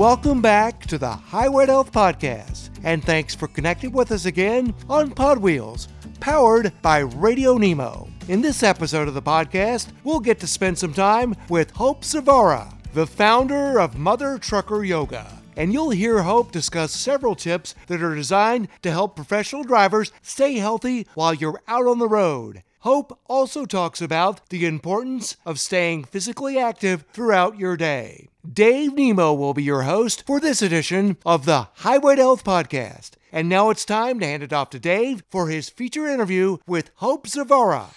Welcome back to the Highway to Health Podcast, and thanks for connecting with us again on Podwheels, powered by Radio Nemo. In this episode of the podcast, we'll get to spend some time with Hope Zvara, the founder of Mother Trucker Yoga. And you'll hear Hope discuss several tips that are designed to help professional drivers stay healthy while you're out on the road. Hope also talks about the importance of staying physically active throughout your day. Dave Nemo will be your host for this edition of the Highway to Health Podcast. And now it's time to hand it off to Dave for his feature interview with Hope Zvara.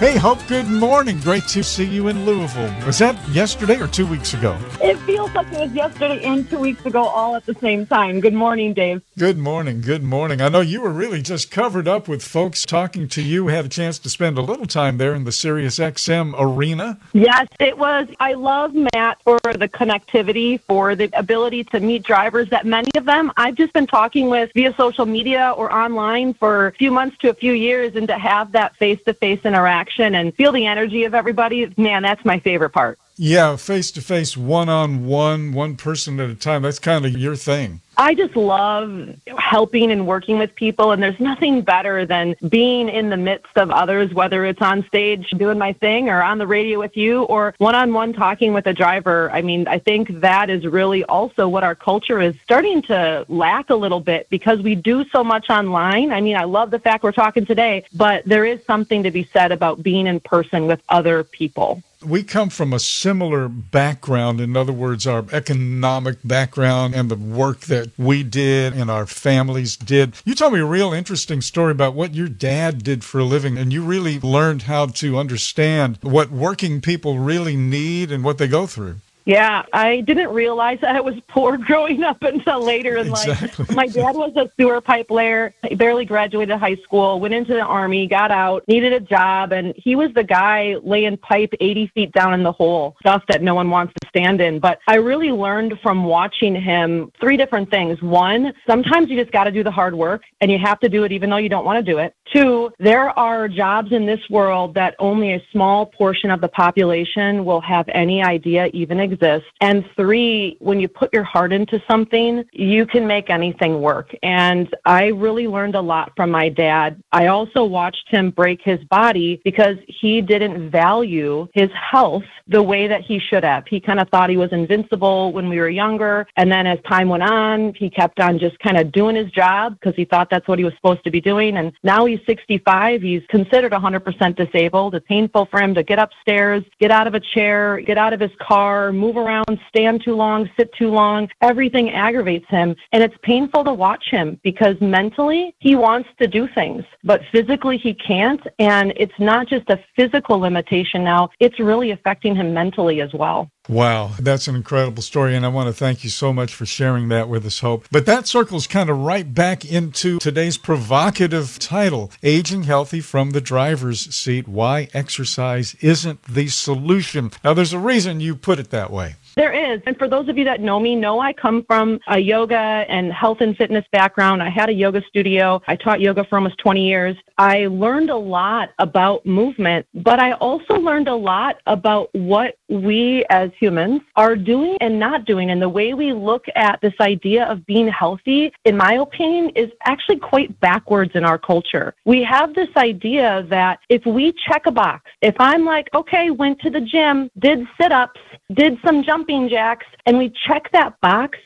Hey, Hope, good morning. Great to see you in Louisville. Was that yesterday or 2 weeks ago? It feels like it was yesterday and 2 weeks ago all at the same time. Good morning, Dave. Good morning. Good morning. I know you were really just covered up with folks talking to you. Had a chance to spend a little time there in the SiriusXM arena. Yes, it was. I love Matt for the connectivity, for the ability to meet drivers that many of them I've just been talking with via social media or online for a few months to a few years, and to have that face-to-face interaction and feel the energy of everybody, man, that's my favorite part. Yeah, face-to-face, one-on-one, one person at a time. That's kind of your thing. I just love helping and working with people, and there's nothing better than being in the midst of others, whether it's on stage doing my thing or on the radio with you or one-on-one talking with a driver. I mean, I think that is really also what our culture is starting to lack a little bit because we do so much online. I mean, I love the fact we're talking today, but there is something to be said about being in person with other people. We come from a similar background. In other words, our economic background and the work that we did and our families did. You told me a real interesting story about what your dad did for a living, and you really learned how to understand what working people really need and what they go through. Yeah, I didn't realize that I was poor growing up until later in life. My dad was a sewer pipe layer. He barely graduated high school, went into the Army, got out, needed a job, and he was the guy laying pipe 80 feet down in the hole, stuff that no one wants to stand in. But I really learned from watching him three different things. One, sometimes you just got to do the hard work, and you have to do it even though you don't want to do it. Two, there are jobs in this world that only a small portion of the population will have any idea even exist. And three, when you put your heart into something, you can make anything work. And I really learned a lot from my dad. I also watched him break his body because he didn't value his health the way that he should have. He kind of thought he was invincible when we were younger. And then as time went on, he kept on just kind of doing his job because he thought that's what he was supposed to be doing. And now he's 65. He's considered 100% disabled. It's painful for him to get upstairs, get out of a chair, get out of his car, move around, stand too long, sit too long. Everything aggravates him. And it's painful to watch him because mentally he wants to do things, but physically he can't. And it's not just a physical limitation now. It's really affecting him mentally as well. Wow, that's an incredible story, and I want to thank you so much for sharing that with us, Hope. But that circles kind of right back into today's provocative title, Aging Healthy from the Driver's Seat, Why Exercise Isn't the Solution. Now, there's a reason you put it that way. There is. And for those of you that know me, know I come from a yoga and health and fitness background. I had a yoga studio. I taught yoga for almost 20 years. I learned a lot about movement, but I also learned a lot about what we as humans are doing and not doing. And the way we look at this idea of being healthy, in my opinion, is actually quite backwards in our culture. We have this idea that if we check a box, if I'm like, okay, went to the gym, did sit-ups, did some jumping jacks, and we check that box,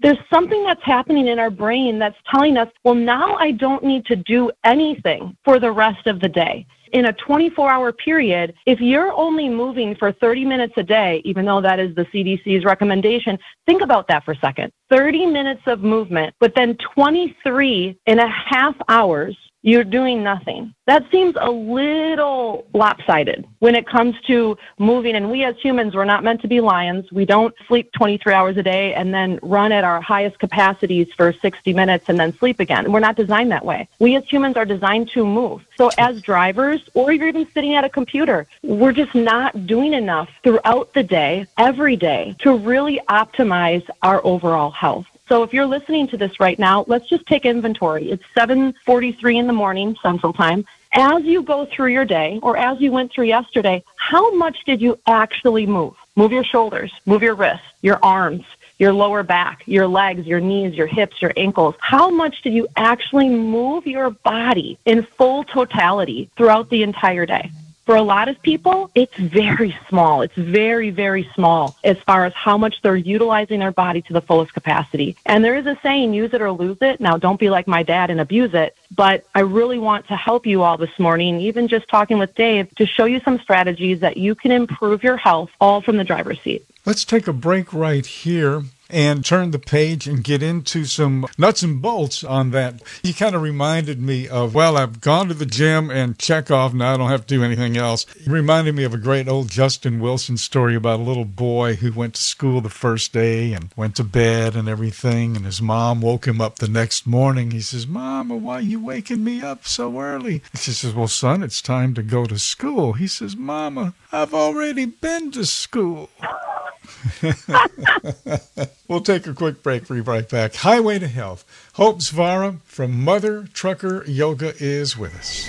there's something that's happening in our brain that's telling us, well, now I don't need to do anything for the rest of the day. In a 24-hour period, if you're only moving for 30 minutes a day, even though that is the CDC's recommendation, think about that for a second. 30 minutes of movement, but then 23 and a half hours, you're doing nothing. That seems a little lopsided when it comes to moving. And we as humans, we're not meant to be lions. We don't sleep 23 hours a day and then run at our highest capacities for 60 minutes and then sleep again. We're not designed that way. We as humans are designed to move. So as drivers, or you're even sitting at a computer, we're just not doing enough throughout the day, every day, to really optimize our overall health. So if you're listening to this right now, let's just take inventory. It's 7:43 in the morning Central Time. As you go through your day, or as you went through yesterday, how much did you actually move? Move your shoulders, move your wrists, your arms, your lower back, your legs, your knees, your hips, your ankles. How much did you actually move your body in full totality throughout the entire day? For a lot of people, it's very small. It's very, very small as far as how much they're utilizing their body to the fullest capacity. And there is a saying, use it or lose it. Now, don't be like my dad and abuse it, but I really want to help you all this morning, even just talking with Dave, to show you some strategies that you can improve your health all from the driver's seat. Let's take a break right here and turn the page and get into some nuts and bolts on that. You kind of reminded me of, well, I've gone to the gym and check off. Now I don't have to do anything else. It reminded me of a great old Justin Wilson story about a little boy who went to school the first day and went to bed and everything. And his mom woke him up the next morning. He says, "Mama, why are you waking me up so early?" She says, "Well, son, it's time to go to school." He says, "Mama, I've already been to school." We'll take a quick break. We'll be right back. Highway to Health. Hope Zvara from Mother Trucker Yoga is with us.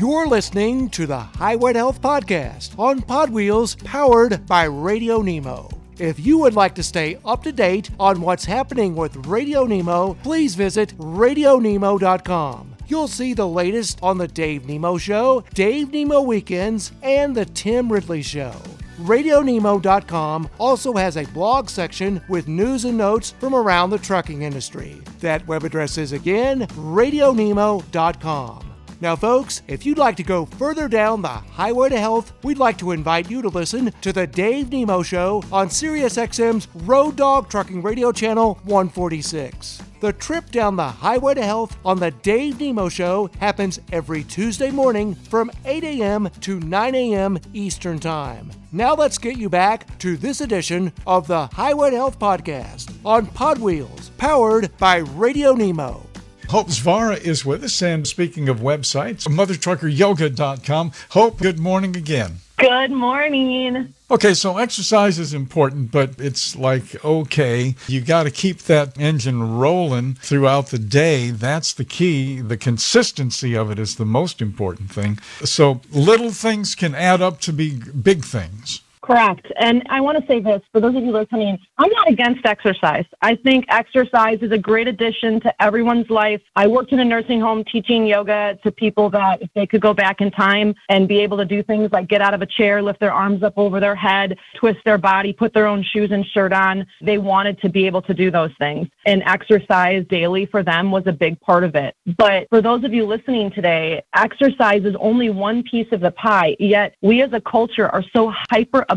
You're listening to the Highway to Health podcast on Podwheels, powered by Radio Nemo. If you would like to stay up to date on what's happening with Radio Nemo, please visit radionemo.com. You'll see the latest on The Dave Nemo Show, Dave Nemo Weekends, and The Tim Ridley Show. RadioNemo.com also has a blog section with news and notes from around the trucking industry. That web address is, again, RadioNemo.com. Now, folks, if you'd like to go further down the highway to health, we'd like to invite you to listen to The Dave Nemo Show on SiriusXM's Road Dog Trucking Radio Channel 146. The trip down the highway to health on The Dave Nemo Show happens every Tuesday morning from 8 a.m. to 9 a.m. Eastern Time. Now let's get you back to this edition of the Highway to Health podcast on Podwheels, powered by Radio Nemo. Hope Zvara is with us, and speaking of websites, MotherTruckerYoga.com. Hope, good morning again. Good morning. Okay, so exercise is important, but it's like, okay, you got to keep that engine rolling throughout the day. That's the key. The consistency of it is the most important thing. So little things can add up to be big things. Correct. And I want to say this, for those of you listening, I'm not against exercise. I think exercise is a great addition to everyone's life. I worked in a nursing home teaching yoga to people that if they could go back in time and be able to do things like get out of a chair, lift their arms up over their head, twist their body, put their own shoes and shirt on, they wanted to be able to do those things. And exercise daily for them was a big part of it. But for those of you listening today, exercise is only one piece of the pie, yet we as a culture are so hyper-obsessed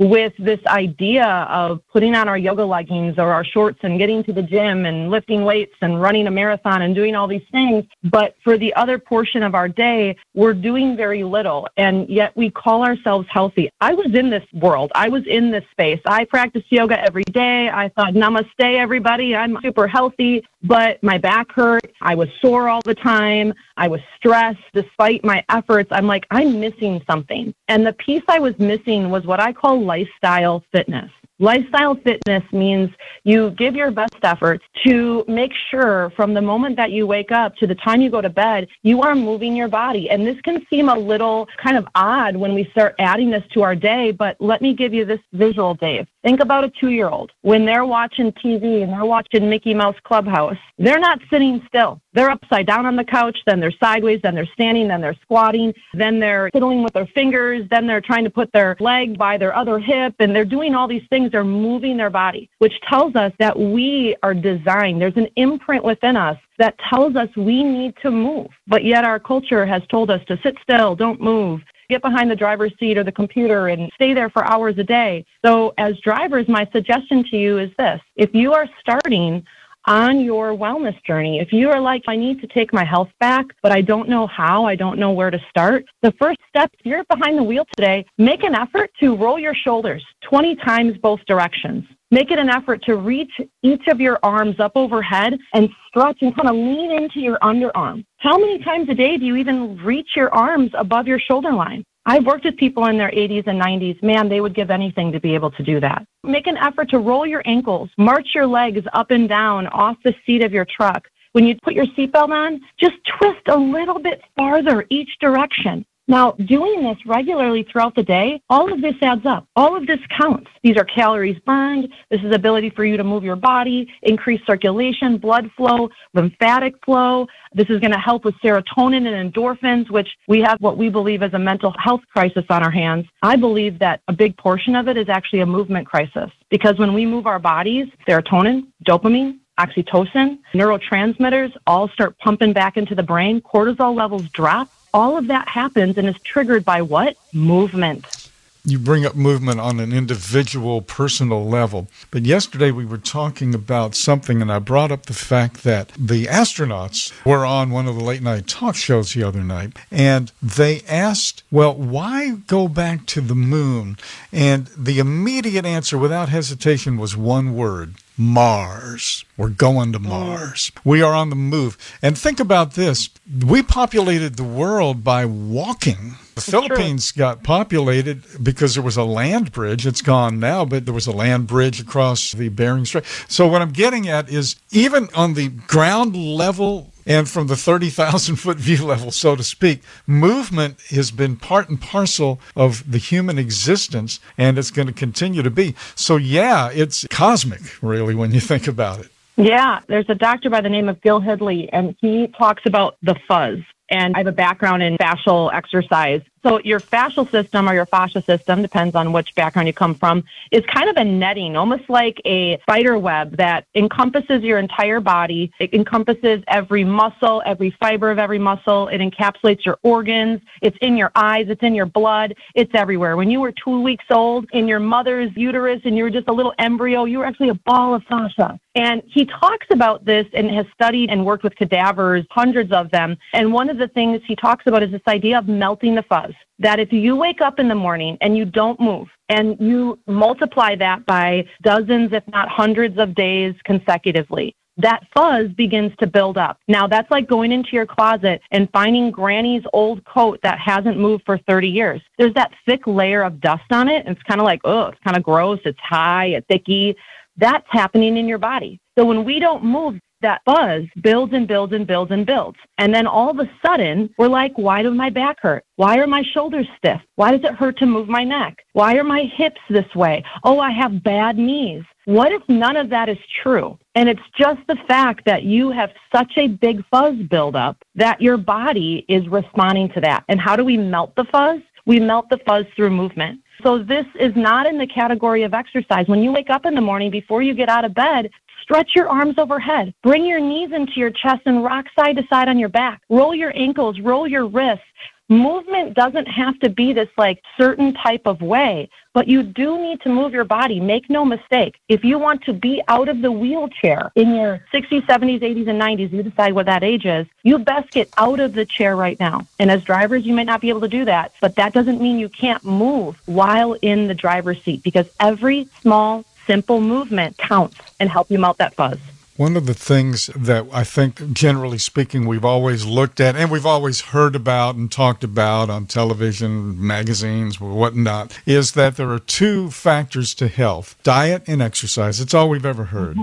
with this idea of putting on our yoga leggings or our shorts and getting to the gym and lifting weights and running a marathon and doing all these things. But for the other portion of our day, we're doing very little, and yet we call ourselves healthy. I was in this world. I was in this space. I practiced yoga every day. I thought, namaste, everybody. I'm super healthy, but my back hurt. I was sore all the time. I was stressed. Despite my efforts, I'm like, I'm missing something. And the piece I was missing was what I call lifestyle fitness. Lifestyle fitness means you give your best efforts to make sure from the moment that you wake up to the time you go to bed, you are moving your body. And this can seem a little kind of odd when we start adding this to our day, but let me give you this visual, Dave. Think about a 2-year-old. When they're watching TV and they're watching Mickey Mouse Clubhouse, they're not sitting still. They're upside down on the couch, then they're sideways, then they're standing, then they're squatting, then they're fiddling with their fingers, then they're trying to put their leg by their other hip, and they're doing all these things. They're moving their body, which tells us that we are designed. There's an imprint within us that tells us we need to move. But yet our culture has told us to sit still, don't move, get behind the driver's seat or the computer and stay there for hours a day. So as drivers, my suggestion to you is this. If you are starting on your wellness journey, if you are like, I need to take my health back, but I don't know how, I don't know where to start, the first step, if you're behind the wheel today, make an effort to roll your shoulders 20 times both directions. Make it an effort to reach each of your arms up overhead and stretch and kind of lean into your underarm. How many times a day do you even reach your arms above your shoulder line? I've worked with people in their 80s and 90s. Man, they would give anything to be able to do that. Make an effort to roll your ankles, march your legs up and down off the seat of your truck. When you put your seatbelt on, just twist a little bit farther each direction. Now, doing this regularly throughout the day, all of this adds up. All of this counts. These are calories burned. This is ability for you to move your body, increase circulation, blood flow, lymphatic flow. This is going to help with serotonin and endorphins, which we have what we believe is a mental health crisis on our hands. I believe that a big portion of it is actually a movement crisis, because when we move our bodies, serotonin, dopamine, oxytocin, neurotransmitters all start pumping back into the brain. Cortisol levels drop. All of that happens and is triggered by what? Movement. You bring up movement on an individual, personal level. But yesterday we were talking about something, and I brought up the fact that the astronauts were on one of the late-night talk shows the other night, and they asked, well, why go back to the moon? And the immediate answer, without hesitation, was one word. Mars. We're going to Mars. We are on the move. And think about this. We populated the world by walking. The Philippines got populated because there was a land bridge. It's gone now, but there was a land bridge across the Bering Strait. So what I'm getting at is even on the ground level and from the 30,000-foot view level, so to speak, movement has been part and parcel of the human existence, and it's going to continue to be. So, yeah, it's cosmic, really, when you think about it. Yeah, there's a doctor by the name of Gil Hedley, and he talks about the fuzz. And I have a background in fascial exercise. So your fascial system or your fascia system, depends on which background you come from, is kind of a netting, almost like a spider web that encompasses your entire body. It encompasses every muscle, every fiber of every muscle. It encapsulates your organs. It's in your eyes. It's in your blood. It's everywhere. When you were 2 weeks old in your mother's uterus and you were just a little embryo, you were actually a ball of fascia. And he talks about this and has studied and worked with cadavers, hundreds of them. And one of the things he talks about is this idea of melting the fuzz, that if you wake up in the morning and you don't move and you multiply that by dozens, if not hundreds of days consecutively, that fuzz begins to build up. Now, that's like going into your closet and finding Granny's old coat that hasn't moved for 30 years. There's that thick layer of dust on it. And it's kind of like, oh, it's kind of gross. It's high, it's icky. That's happening in your body. So when we don't move, that buzz builds and builds and builds and builds. And then all of a sudden, we're like, why does my back hurt? Why are my shoulders stiff? Why does it hurt to move my neck? Why are my hips this way? Oh, I have bad knees. What if none of that is true? And it's just the fact that you have such a big fuzz buildup that your body is responding to that. And how do we melt the fuzz? We melt the fuzz through movement. So this is not in the category of exercise. When you wake up in the morning, before you get out of bed, stretch your arms overhead. Bring your knees into your chest and rock side to side on your back. Roll your ankles, roll your wrists. Movement doesn't have to be this like certain type of way, but you do need to move your body. Make no mistake. If you want to be out of the wheelchair in your 60s, 70s, 80s, and 90s, you decide what that age is, you best get out of the chair right now. And as drivers, you may not be able to do that, but that doesn't mean you can't move while in the driver's seat, because every small, simple movement counts and help you melt that fuzz. One of the things that I think, generally speaking, we've always looked at and we've always heard about and talked about on television, magazines, whatnot, is that there are two factors to health, diet and exercise. It's all we've ever heard.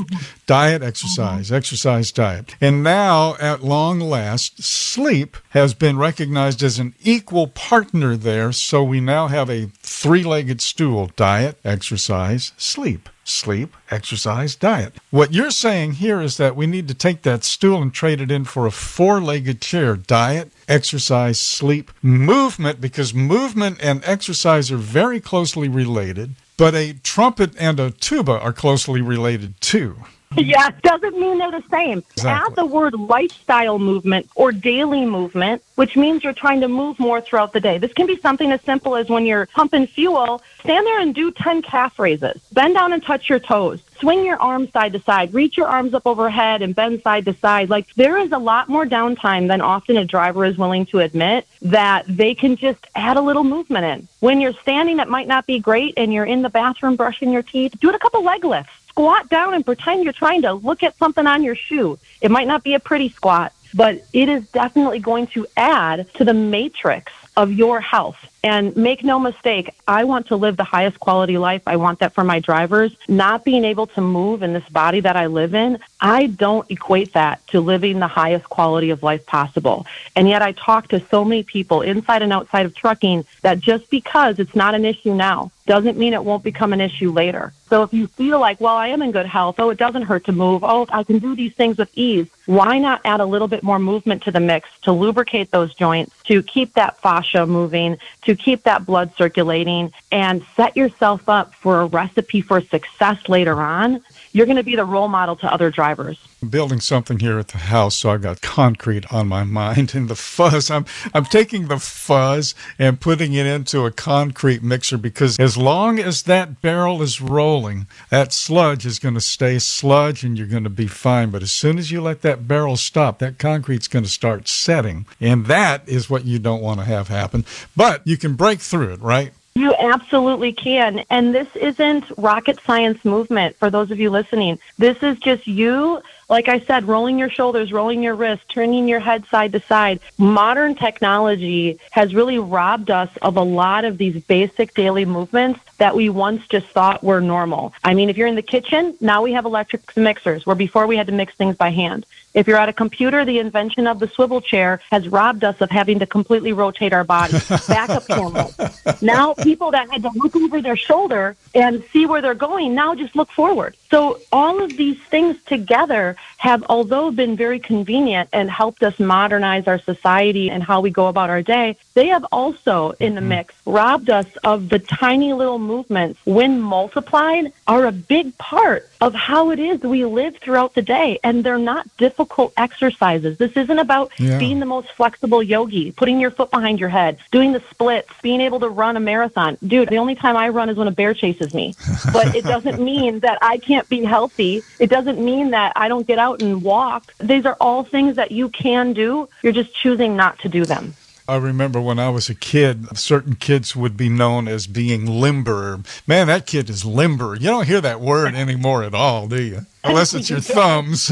Diet, exercise, exercise, diet. And now, at long last, sleep has been recognized as an equal partner there. So we now have a three-legged stool, diet, exercise, sleep. Sleep, exercise, diet. What you're saying here is that we need to take that stool and trade it in for a four-legged chair. Diet, exercise, sleep, movement, because movement and exercise are very closely related, but a trumpet and a tuba are closely related too. Yeah, doesn't mean they're the same. Exactly. Add the word lifestyle movement or daily movement, which means you're trying to move more throughout the day. This can be something as simple as when you're pumping fuel, stand there and do 10 calf raises. Bend down and touch your toes. Swing your arms side to side. Reach your arms up overhead and bend side to side. Like, there is a lot more downtime than often a driver is willing to admit that they can just add a little movement in. When you're standing, it might not be great, and you're in the bathroom brushing your teeth, do a couple leg lifts. Squat down and pretend you're trying to look at something on your shoe. It might not be a pretty squat, but it is definitely going to add to the matrix of your health. And make no mistake, I want to live the highest quality life. I want that for my drivers. Not being able to move in this body that I live in, I don't equate that to living the highest quality of life possible. And yet I talk to so many people inside and outside of trucking that just because it's not an issue now doesn't mean it won't become an issue later. So if you feel like, well, I am in good health, oh, it doesn't hurt to move, oh, I can do these things with ease, why not add a little bit more movement to the mix to lubricate those joints, to keep that fascia moving, to keep that blood circulating, and set yourself up for a recipe for success later on. You're going to be the role model to other drivers. I'm building something here at the house, so I've got concrete on my mind and the fuzz. I'm taking the fuzz and putting it into a concrete mixer, because as long as that barrel is rolling, that sludge is going to stay sludge and you're going to be fine. But as soon as you let that barrel stop, that concrete's going to start setting. And that is what you don't want to have happen. But you can break through it, right? You absolutely can. And this isn't rocket science movement for those of you listening. This is just you, like I said, rolling your shoulders, rolling your wrists, turning your head side to side. Modern technology has really robbed us of a lot of these basic daily movements that we once just thought were normal. I mean, if you're in the kitchen, now we have electric mixers, where before we had to mix things by hand. If you're at a computer, the invention of the swivel chair has robbed us of having to completely rotate our body. Backup cameras. Now people that had to look over their shoulder and see where they're going now just look forward. So all of these things together have, although been very convenient and helped us modernize our society and how we go about our day, they have also, in the mix, robbed us of the tiny little movements, when multiplied, are a big part of how it is we live throughout the day. And they're not difficult exercises. This isn't about being the most flexible yogi, putting your foot behind your head, doing the splits, being able to run a marathon. Dude, the only time I run is when a bear chases me. But it doesn't mean that I can't be healthy. It doesn't mean that I don't get out and walk. These are all things that you can do. You're just choosing not to do them. I remember when I was a kid, certain kids would be known as being limber. Man, that kid is limber. You don't hear that word anymore at all, do you? Unless it's your thumbs.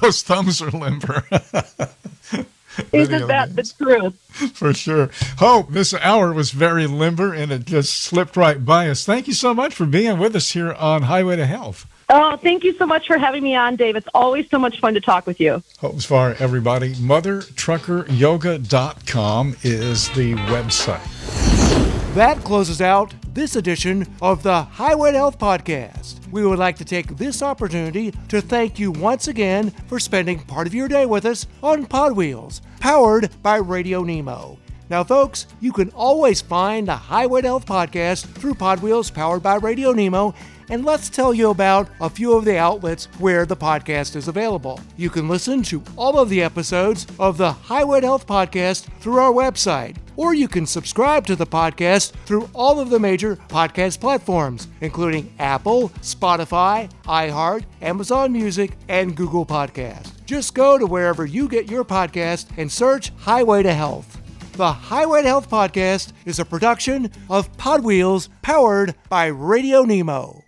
Those thumbs are limber. Isn't that the truth? For sure. Hope, this hour was very limber, and it just slipped right by us. Thank you so much for being with us here on Highway to Health. Oh, thank you so much for having me on, Dave. It's always so much fun to talk with you. Hope Zvara, everybody. MotherTruckerYoga.com is the website. That closes out this edition of the Highway to Health Podcast. We would like to take this opportunity to thank you once again for spending part of your day with us on Podwheels, powered by Radio Nemo. Now, folks, you can always find the Highway to Health Podcast through Podwheels, powered by Radio Nemo. And let's tell you about a few of the outlets where the podcast is available. You can listen to all of the episodes of the Highway to Health Podcast through our website, or you can subscribe to the podcast through all of the major podcast platforms, including Apple, Spotify, iHeart, Amazon Music, and Google Podcasts. Just go to wherever you get your podcast and search Highway to Health. The Highway to Health Podcast is a production of Podwheels, powered by Radio Nemo.